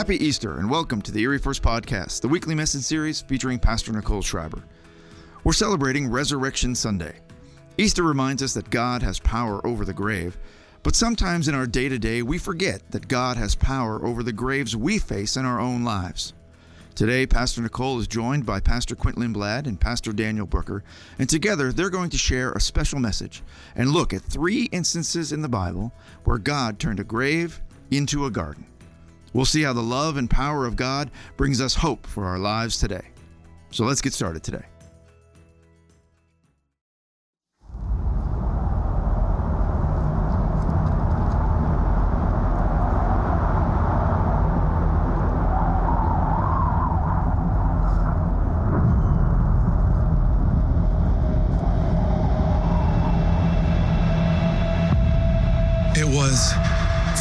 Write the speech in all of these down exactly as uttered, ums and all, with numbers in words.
Happy Easter and welcome to the Erie First Podcast, the weekly message series featuring Pastor Nicole Schreiber. We're celebrating Resurrection Sunday. Easter reminds us that God has power over the grave, but sometimes in our day-to-day we forget that God has power over the graves we face in our own lives. Today, Pastor Nicole is joined by Pastor Quintlin Blad and Pastor Daniel Brooker, and together they're going to share a special message and look at three instances in the Bible where God turned a grave into a garden. We'll see how the love and power of God brings us hope for our lives today. So let's get started today.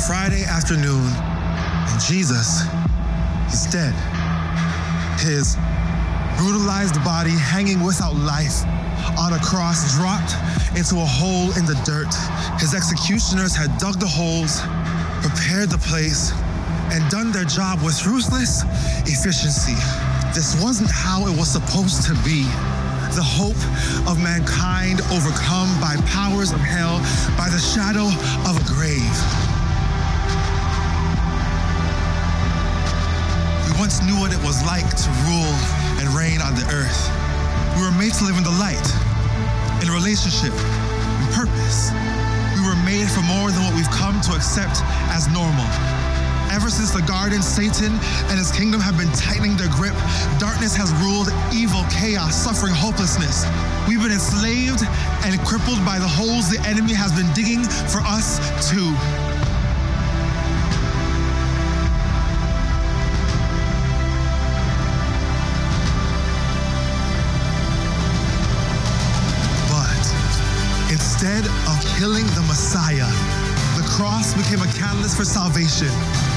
Friday afternoon, and Jesus is dead. His brutalized body hanging without life on a cross, dropped into a hole in the dirt. His executioners had dug the holes, prepared the place, and done their job with ruthless efficiency. This wasn't how it was supposed to be. The hope of mankind overcome by powers of hell, by the shadow of a grave. We once knew what it was like to rule and reign on the earth. We were made to live in the light, in relationship, in purpose. We were made for more than what we've come to accept as normal. Ever since the garden, Satan and his kingdom have been tightening their grip. Darkness has ruled evil, chaos, suffering, hopelessness. We've been enslaved and crippled by the holes the enemy has been digging for us too. But instead of killing the Messiah, the cross became a catalyst for salvation.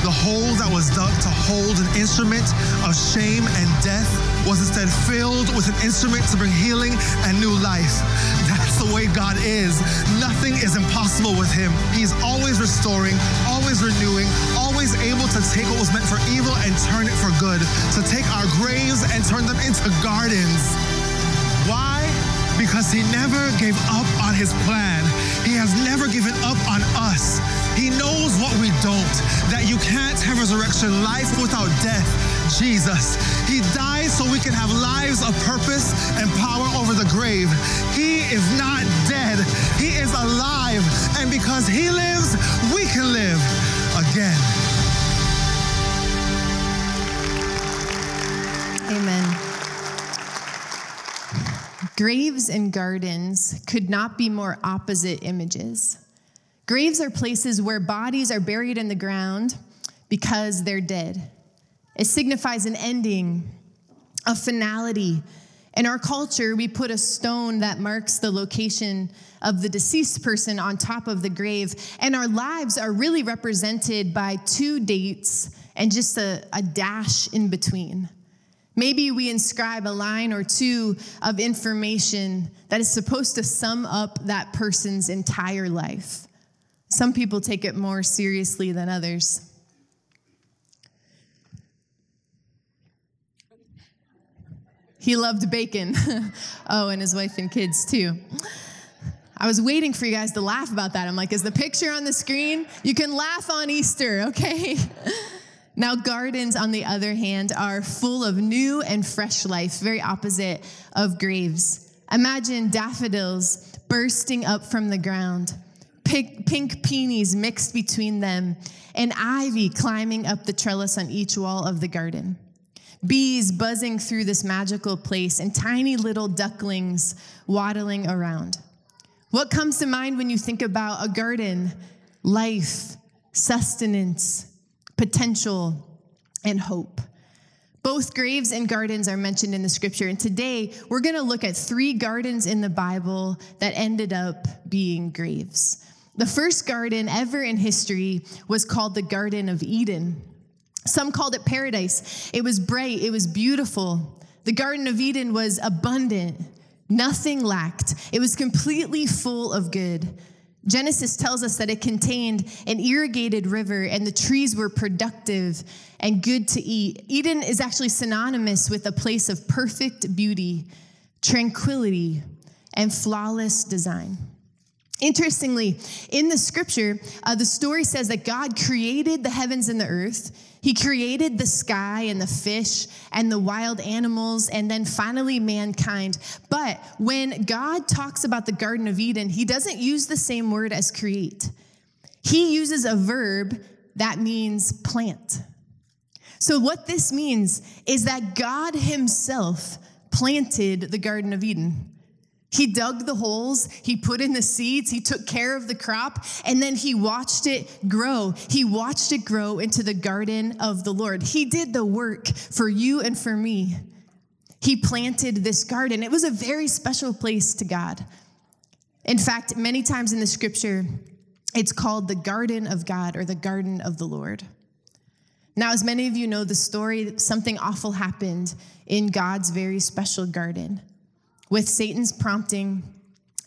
The hole that was dug to hold an instrument of shame and death was instead filled with an instrument to bring healing and new life. That's the way God is. Nothing is impossible with him. He's always restoring, always renewing, always able to take what was meant for evil and turn it for good, to take our graves and turn them into gardens. Why? Because he never gave up on his plan. He has never given up on us. He knows what we don't, that you can't have resurrection life without death, Jesus. He died so we can have lives of purpose and power over the grave. He is not dead. He is alive. And because he lives, we can live again. Amen. Graves and gardens could not be more opposite images. Graves are places where bodies are buried in the ground because they're dead. It signifies an ending, a finality. In our culture, we put a stone that marks the location of the deceased person on top of the grave, and our lives are really represented by two dates and just a, a dash in between. Maybe we inscribe a line or two of information that is supposed to sum up that person's entire life. Some people take it more seriously than others. He loved bacon. Oh, and his wife and kids too. I was waiting for you guys to laugh about that. I'm like, is the picture on the screen? You can laugh on Easter, okay? Now, gardens, on the other hand, are full of new and fresh life, very opposite of graves. Imagine daffodils bursting up from the ground, Pink, pink peonies mixed between them, and ivy climbing up the trellis on each wall of the garden. Bees buzzing through this magical place, and tiny little ducklings waddling around. What comes to mind when you think about a garden? Life, sustenance, potential, and hope. Both graves and gardens are mentioned in the scripture, and today we're going to look at three gardens in the Bible that ended up being graves. The first garden ever in history was called the Garden of Eden. Some called it paradise. It was bright. It was beautiful. The Garden of Eden was abundant. Nothing lacked. It was completely full of good. Genesis tells us that it contained an irrigated river and the trees were productive and good to eat. Eden is actually synonymous with a place of perfect beauty, tranquility, and flawless design. Interestingly, in the scripture, uh, the story says that God created the heavens and the earth. He created the sky and the fish and the wild animals and then finally mankind. But when God talks about the Garden of Eden, he doesn't use the same word as create. He uses a verb that means plant. So what this means is that God himself planted the Garden of Eden. He dug the holes, he put in the seeds, he took care of the crop, and then he watched it grow. He watched it grow into the garden of the Lord. He did the work for you and for me. He planted this garden. It was a very special place to God. In fact, many times in the scripture, it's called the garden of God or the garden of the Lord. Now, as many of you know the story, something awful happened in God's very special garden. With Satan's prompting,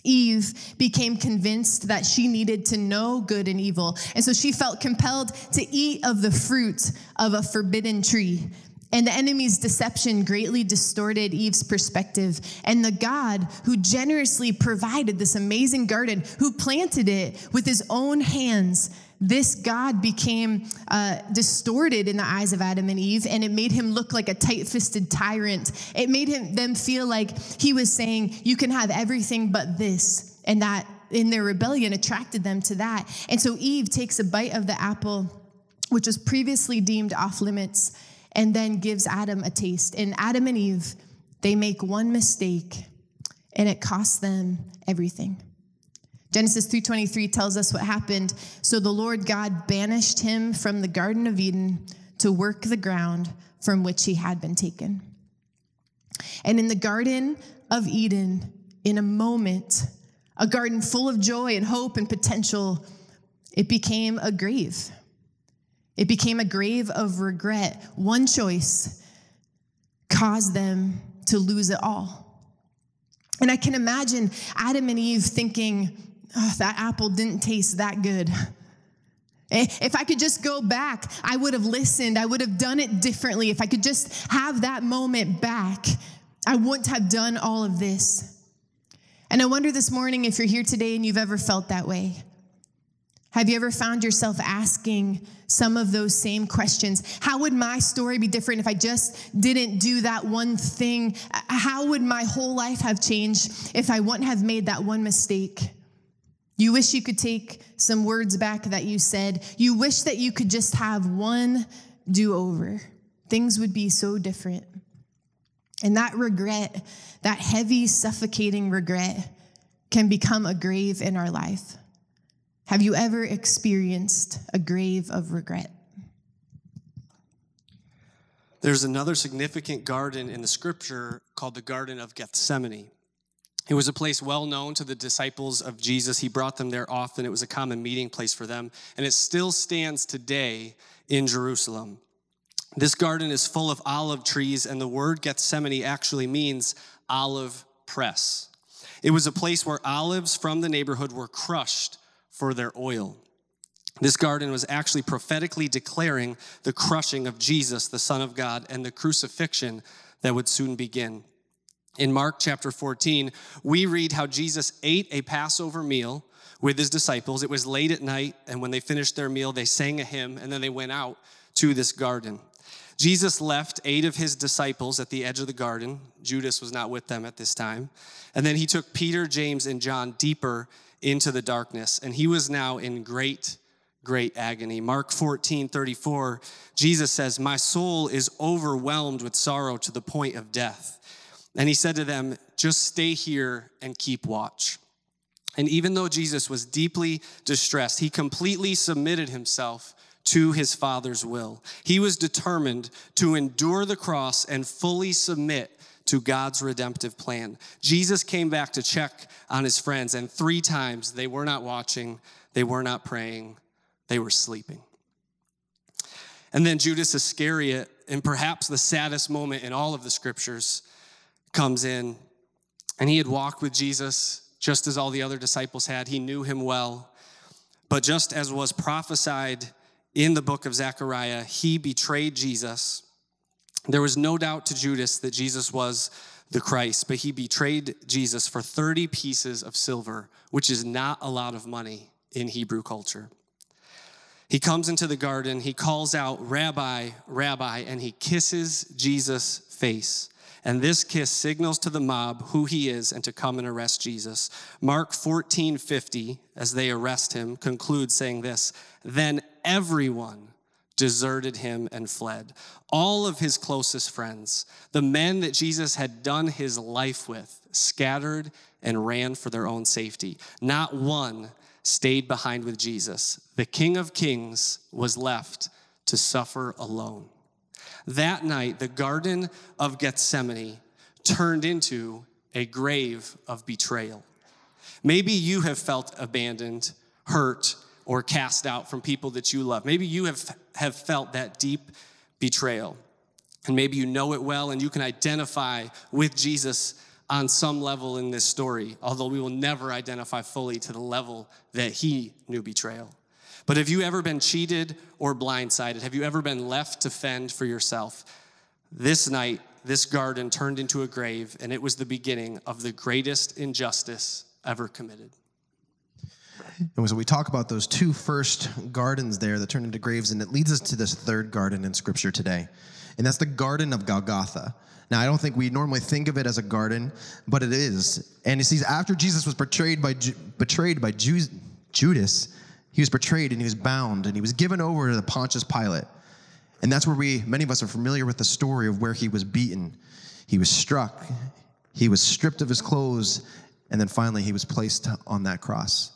Eve became convinced that she needed to know good and evil. And so she felt compelled to eat of the fruit of a forbidden tree. And the enemy's deception greatly distorted Eve's perspective. And the God who generously provided this amazing garden, who planted it with his own hands, this God became uh, distorted in the eyes of Adam and Eve, and it made him look like a tight-fisted tyrant. It made him them feel like he was saying, you can have everything but this, and that in their rebellion attracted them to that. And so Eve takes a bite of the apple, which was previously deemed off-limits, and then gives Adam a taste. And Adam and Eve, they make one mistake, and it costs them everything. Genesis three twenty-three tells us what happened. So the Lord God banished him from the Garden of Eden to work the ground from which he had been taken. And in the Garden of Eden, in a moment, a garden full of joy and hope and potential, it became a grave. It became a grave of regret. One choice caused them to lose it all. And I can imagine Adam and Eve thinking, oh, that apple didn't taste that good. If I could just go back, I would have listened. I would have done it differently. If I could just have that moment back, I wouldn't have done all of this. And I wonder this morning if you're here today and you've ever felt that way. Have you ever found yourself asking some of those same questions? How would my story be different if I just didn't do that one thing? How would my whole life have changed if I wouldn't have made that one mistake? You wish you could take some words back that you said. You wish that you could just have one do-over. Things would be so different. And that regret, that heavy, suffocating regret, can become a grave in our life. Have you ever experienced a grave of regret? There's another significant garden in the scripture called the Garden of Gethsemane. It was a place well known to the disciples of Jesus. He brought them there often. It was a common meeting place for them, and it still stands today in Jerusalem. This garden is full of olive trees, and the word Gethsemane actually means olive press. It was a place where olives from the neighborhood were crushed for their oil. This garden was actually prophetically declaring the crushing of Jesus, the Son of God, and the crucifixion that would soon begin. In Mark chapter fourteen, we read how Jesus ate a Passover meal with his disciples. It was late at night, and when they finished their meal, they sang a hymn, and then they went out to this garden. Jesus left eight of his disciples at the edge of the garden. Judas was not with them at this time. And then he took Peter, James, and John deeper into the darkness, and he was now in great, great agony. Mark fourteen thirty-four, Jesus says, "My soul is overwhelmed with sorrow to the point of death." And he said to them, "Just stay here and keep watch." And even though Jesus was deeply distressed, he completely submitted himself to his Father's will. He was determined to endure the cross and fully submit to God's redemptive plan. Jesus came back to check on his friends, and three times they were not watching, they were not praying, they were sleeping. And then Judas Iscariot, in perhaps the saddest moment in all of the scriptures, comes in, and he had walked with Jesus, just as all the other disciples had. He knew him well. But just as was prophesied in the book of Zechariah, he betrayed Jesus. There was no doubt to Judas that Jesus was the Christ, but he betrayed Jesus for thirty pieces of silver, which is not a lot of money in Hebrew culture. He comes into the garden, he calls out, "Rabbi, Rabbi," and he kisses Jesus' face. And this kiss signals to the mob who he is and to come and arrest Jesus. Mark fourteen fifty, as they arrest him, concludes saying this: "Then everyone deserted him and fled." All of his closest friends, the men that Jesus had done his life with, scattered and ran for their own safety. Not one stayed behind with Jesus. The King of Kings was left to suffer alone. That night, the Garden of Gethsemane turned into a grave of betrayal. Maybe you have felt abandoned, hurt, or cast out from people that you love. Maybe you have, have felt that deep betrayal. And maybe you know it well, and you can identify with Jesus on some level in this story, although we will never identify fully to the level that he knew betrayal. But have you ever been cheated or blindsided? Have you ever been left to fend for yourself? This night, this garden turned into a grave, and it was the beginning of the greatest injustice ever committed. And so we talk about those two first gardens there that turned into graves, and it leads us to this third garden in Scripture today, and that's the Garden of Golgotha. Now, I don't think we normally think of it as a garden, but it is. And it says after Jesus was betrayed by betrayed by Jews, Judas, he was betrayed and he was bound and he was given over to the Pontius Pilate. And that's where we, many of us, are familiar with the story of where he was beaten. He was struck. He was stripped of his clothes. And then finally, he was placed on that cross.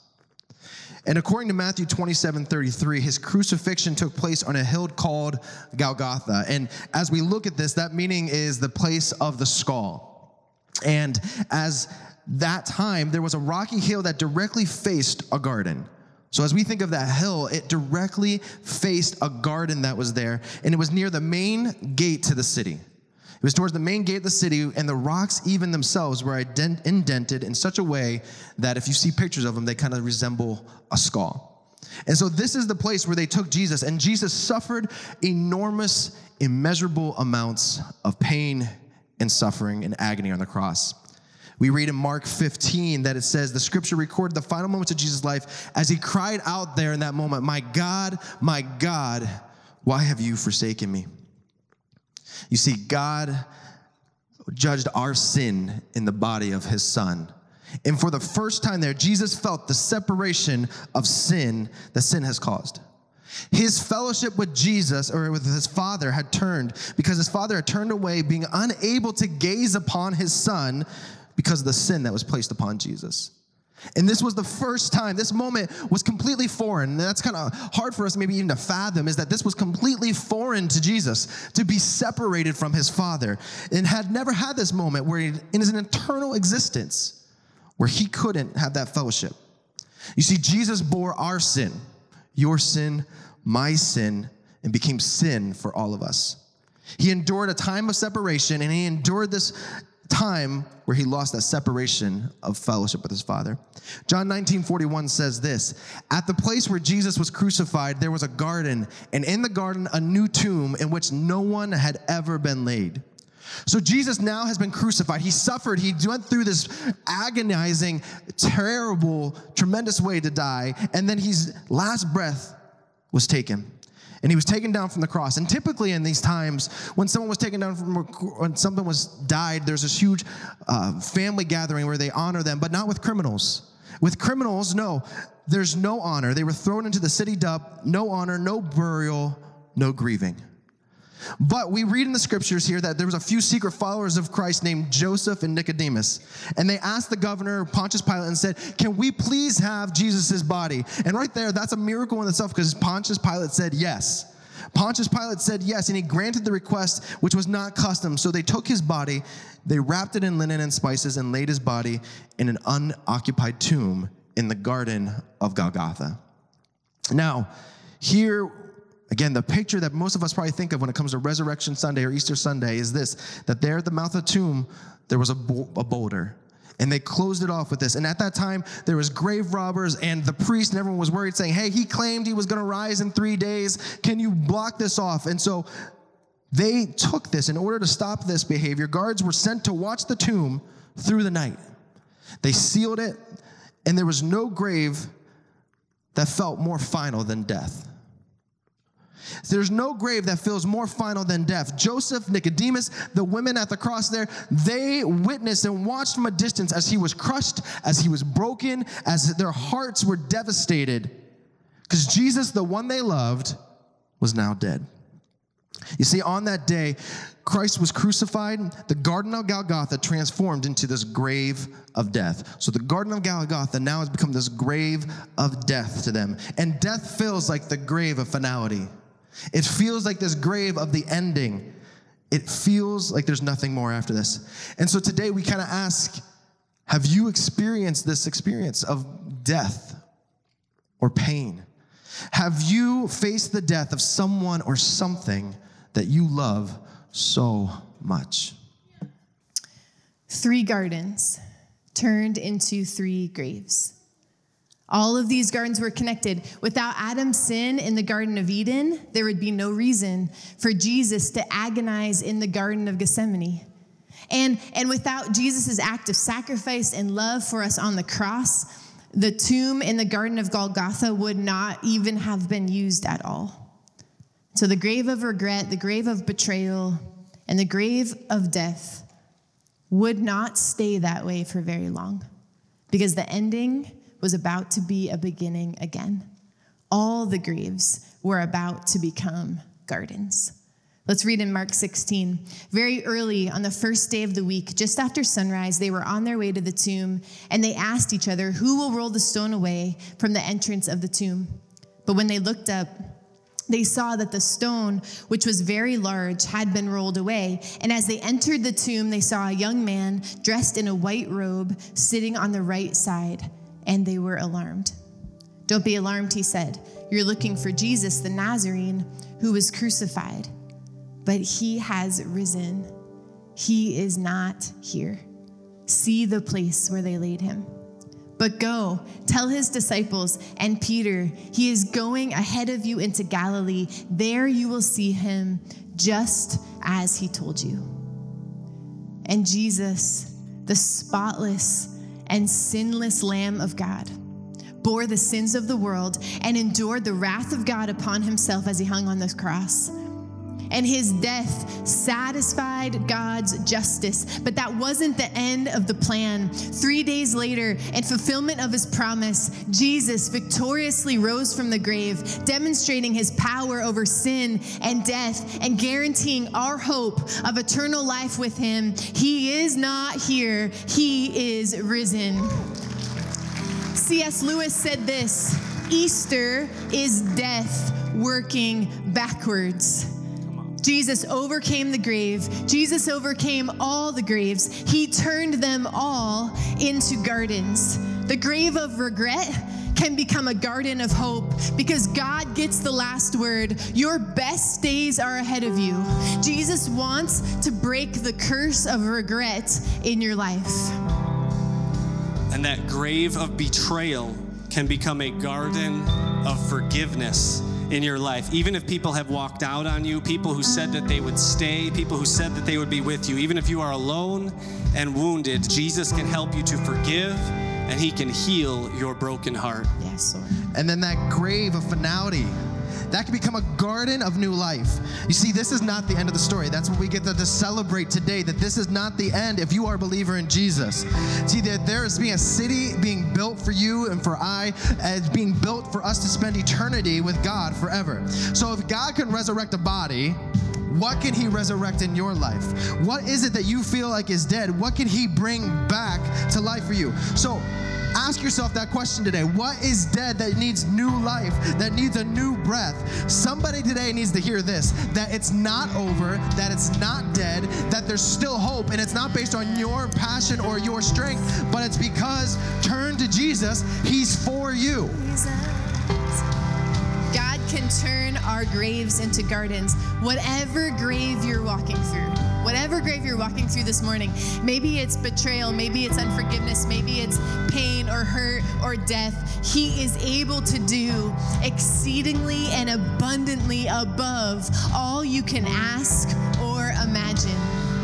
And according to Matthew twenty-seven thirty-three, his crucifixion took place on a hill called Golgotha. And as we look at this, that meaning is the place of the skull. And as that time, there was a rocky hill that directly faced a garden. So as we think of that hill, it directly faced a garden that was there, and it was near the main gate to the city. It was towards the main gate of the city, and the rocks even themselves were indented in such a way that if you see pictures of them, they kind of resemble a skull. And so this is the place where they took Jesus, and Jesus suffered enormous, immeasurable amounts of pain and suffering and agony on the cross. We read in Mark fifteen that it says, the Scripture recorded the final moments of Jesus' life as he cried out there in that moment, "My God, my God, why have you forsaken me?" You see, God judged our sin in the body of his Son. And for the first time there, Jesus felt the separation of sin that sin has caused. His fellowship with Jesus, or with his Father, had turned because his Father had turned away, being unable to gaze upon his Son because of the sin that was placed upon Jesus. And this was the first time. This moment was completely foreign. And that's kind of hard for us maybe even to fathom, is that this was completely foreign to Jesus, to be separated from his Father, and had never had this moment where he, in his eternal existence, where he couldn't have that fellowship. You see, Jesus bore our sin, your sin, my sin, and became sin for all of us. He endured a time of separation, and he endured this time where he lost that separation of fellowship with his Father. John nineteen forty-one says this: at the place where Jesus was crucified, there was a garden, and in the garden, a new tomb in which no one had ever been laid. So Jesus now has been crucified. He suffered. He went through this agonizing, terrible, tremendous way to die, and then his last breath was taken. And he was taken down from the cross. And typically in these times, when someone was taken down from, when someone was died, there's this huge uh, family gathering where they honor them, but not with criminals. With criminals, no, there's no honor. They were thrown into the city dump, no honor, no burial, no grieving. But we read in the Scriptures here that there was a few secret followers of Christ named Joseph and Nicodemus. And they asked the governor, Pontius Pilate, and said, "Can we please have Jesus' body?" And right there, that's a miracle in itself, because Pontius Pilate said yes. Pontius Pilate said yes, and he granted the request, which was not custom. So they took his body, they wrapped it in linen and spices, and laid his body in an unoccupied tomb in the Garden of Golgotha. Now, here, again, the picture that most of us probably think of when it comes to Resurrection Sunday or Easter Sunday is this, that there at the mouth of the tomb, there was a, bo- a boulder. And they closed it off with this. And at that time, there was grave robbers and the priest and everyone was worried, saying, hey, he claimed he was going to rise in three days. Can you block this off? And so they took this in order to stop this behavior. Guards were sent to watch the tomb through the night. They sealed it, and there was no grave that felt more final than death. There's no grave that feels more final than death. Joseph, Nicodemus, the women at the cross there, they witnessed and watched from a distance as he was crushed, as he was broken, as their hearts were devastated, because Jesus, the one they loved, was now dead. You see, on that day, Christ was crucified. The Garden of Golgotha transformed into this grave of death. So the Garden of Golgotha now has become this grave of death to them. And death feels like the grave of finality. It feels like this grave of the ending. It feels like there's nothing more after this. And so today we kind of ask, have you experienced this experience of death or pain? Have you faced the death of someone or something that you love so much? Three gardens turned into three graves. All of these gardens were connected. Without Adam's sin in the Garden of Eden, there would be no reason for Jesus to agonize in the Garden of Gethsemane. And, and without Jesus' act of sacrifice and love for us on the cross, the tomb in the Garden of Golgotha would not even have been used at all. So the grave of regret, the grave of betrayal, and the grave of death would not stay that way for very long, because the ending was about to be a beginning again. All the graves were about to become gardens. Let's read in Mark sixteen. Very early on the first day of the week, just after sunrise, they were on their way to the tomb, and they asked each other, who will roll the stone away from the entrance of the tomb? But when they looked up, they saw that the stone, which was very large, had been rolled away. And as they entered the tomb, they saw a young man dressed in a white robe sitting on the right side, and they were alarmed. Don't be alarmed, he said. You're looking for Jesus, the Nazarene, who was crucified. But he has risen. He is not here. See the place where they laid him. But go, tell his disciples and Peter, he is going ahead of you into Galilee. There you will see him, just as he told you. And Jesus, the spotless and sinless Lamb of God, bore the sins of the world and endured the wrath of God upon himself as he hung on the cross. And his death satisfied God's justice. But that wasn't the end of the plan. Three days later, in fulfillment of his promise, Jesus victoriously rose from the grave, demonstrating his power over sin and death and guaranteeing our hope of eternal life with him. He is not here. He is risen. C S Lewis said this, Easter is death working backwards. Jesus overcame the grave. Jesus overcame all the graves. He turned them all into gardens. The grave of regret can become a garden of hope, because God gets the last word. Your best days are ahead of you. Jesus wants to break the curse of regret in your life. And that grave of betrayal can become a garden of forgiveness in your life. Even if people have walked out on you, people who said that they would stay, people who said that they would be with you, even if you are alone and wounded, Jesus can help you to forgive, and he can heal your broken heart. Yes, Lord. And then that grave of finality, that can become a garden of new life. You see, this is not the end of the story. That's what we get to, to celebrate today, that this is not the end if you are a believer in Jesus. See, that there is being a city being built for you and for I, as being built for us to spend eternity with God forever. So if God can resurrect a body, what can he resurrect in your life? What is it that you feel like is dead? What can he bring back to life for you? So ask yourself that question today. What is dead that needs new life, that needs a new breath? Somebody today needs to hear this, that it's not over, that it's not dead, that there's still hope, and it's not based on your passion or your strength, but it's because turn to Jesus. He's for you. God can turn our graves into gardens, whatever grave you're walking through. whatever grave you're walking through this morning. Maybe it's betrayal, maybe it's unforgiveness, maybe it's pain or hurt or death. He is able to do exceedingly and abundantly above all you can ask or imagine.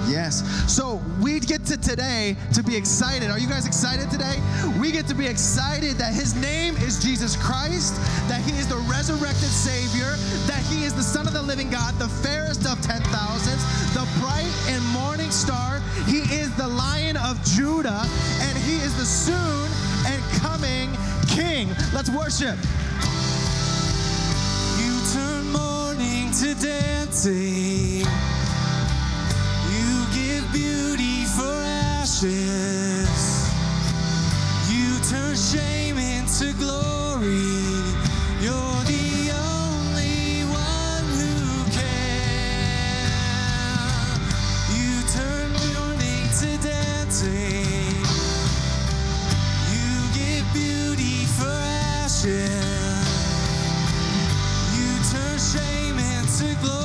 Yes. So we get to today to be excited. Are you guys excited today? We get to be excited that his name is Jesus Christ, that he is the resurrected Savior, that he is the Son of the living God, the fairest of ten thousands, the bright and morning star. He is the Lion of Judah, and he is the soon and coming King. Let's worship. You turn mourning to dancing. Beauty for ashes, you turn shame into glory. You're the only one who can. You turn mourning to dancing. You give beauty for ashes. You turn shame into glory.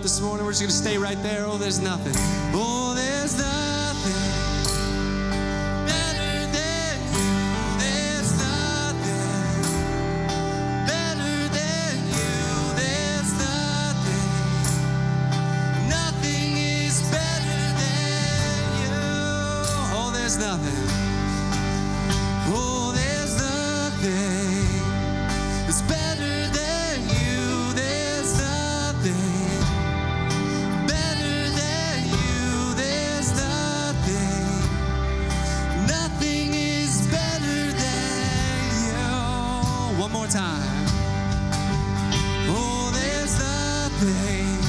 This morning, we're just going to stay right there. Oh, there's nothing. Oh, there's nothing better than you. There's nothing better than you. There's nothing. Nothing is better than you. Oh, there's nothing. Oh, there's nothing. It's better than you. There's nothing. Time. Oh, there's nothing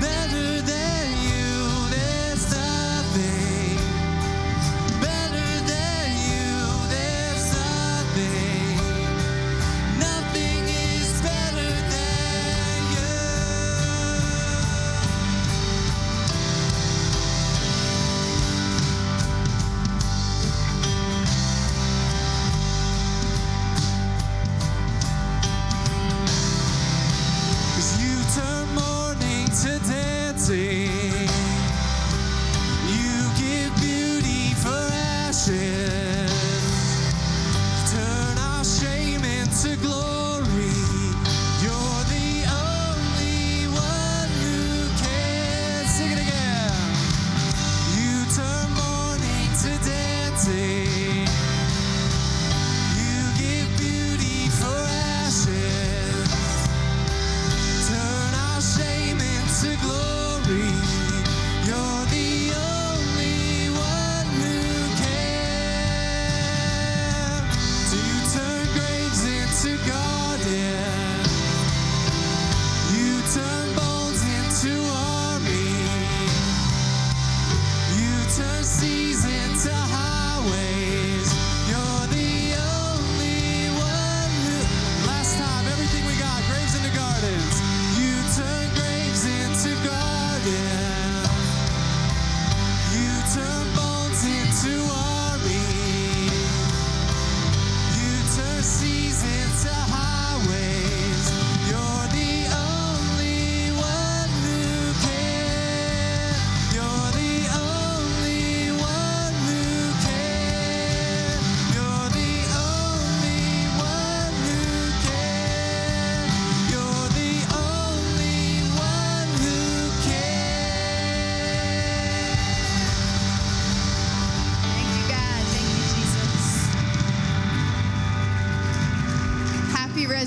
better than you. There's nothing better than you. There's nothing. Nothing is better than you. Turn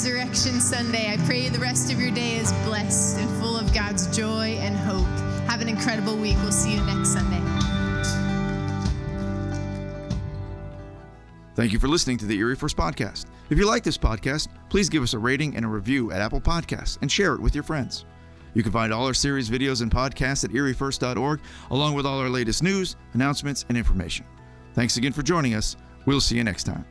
Resurrection Sunday. I pray the rest of your day is blessed and full of God's joy and hope. Have an incredible week. We'll see you next Sunday. Thank you for listening to the Erie First Podcast. If you like this podcast, please give us a rating and a review at Apple Podcasts and share it with your friends. You can find all our series, videos, and podcasts at erie first dot org, along with all our latest news, announcements, and information. Thanks again for joining us. We'll see you next time.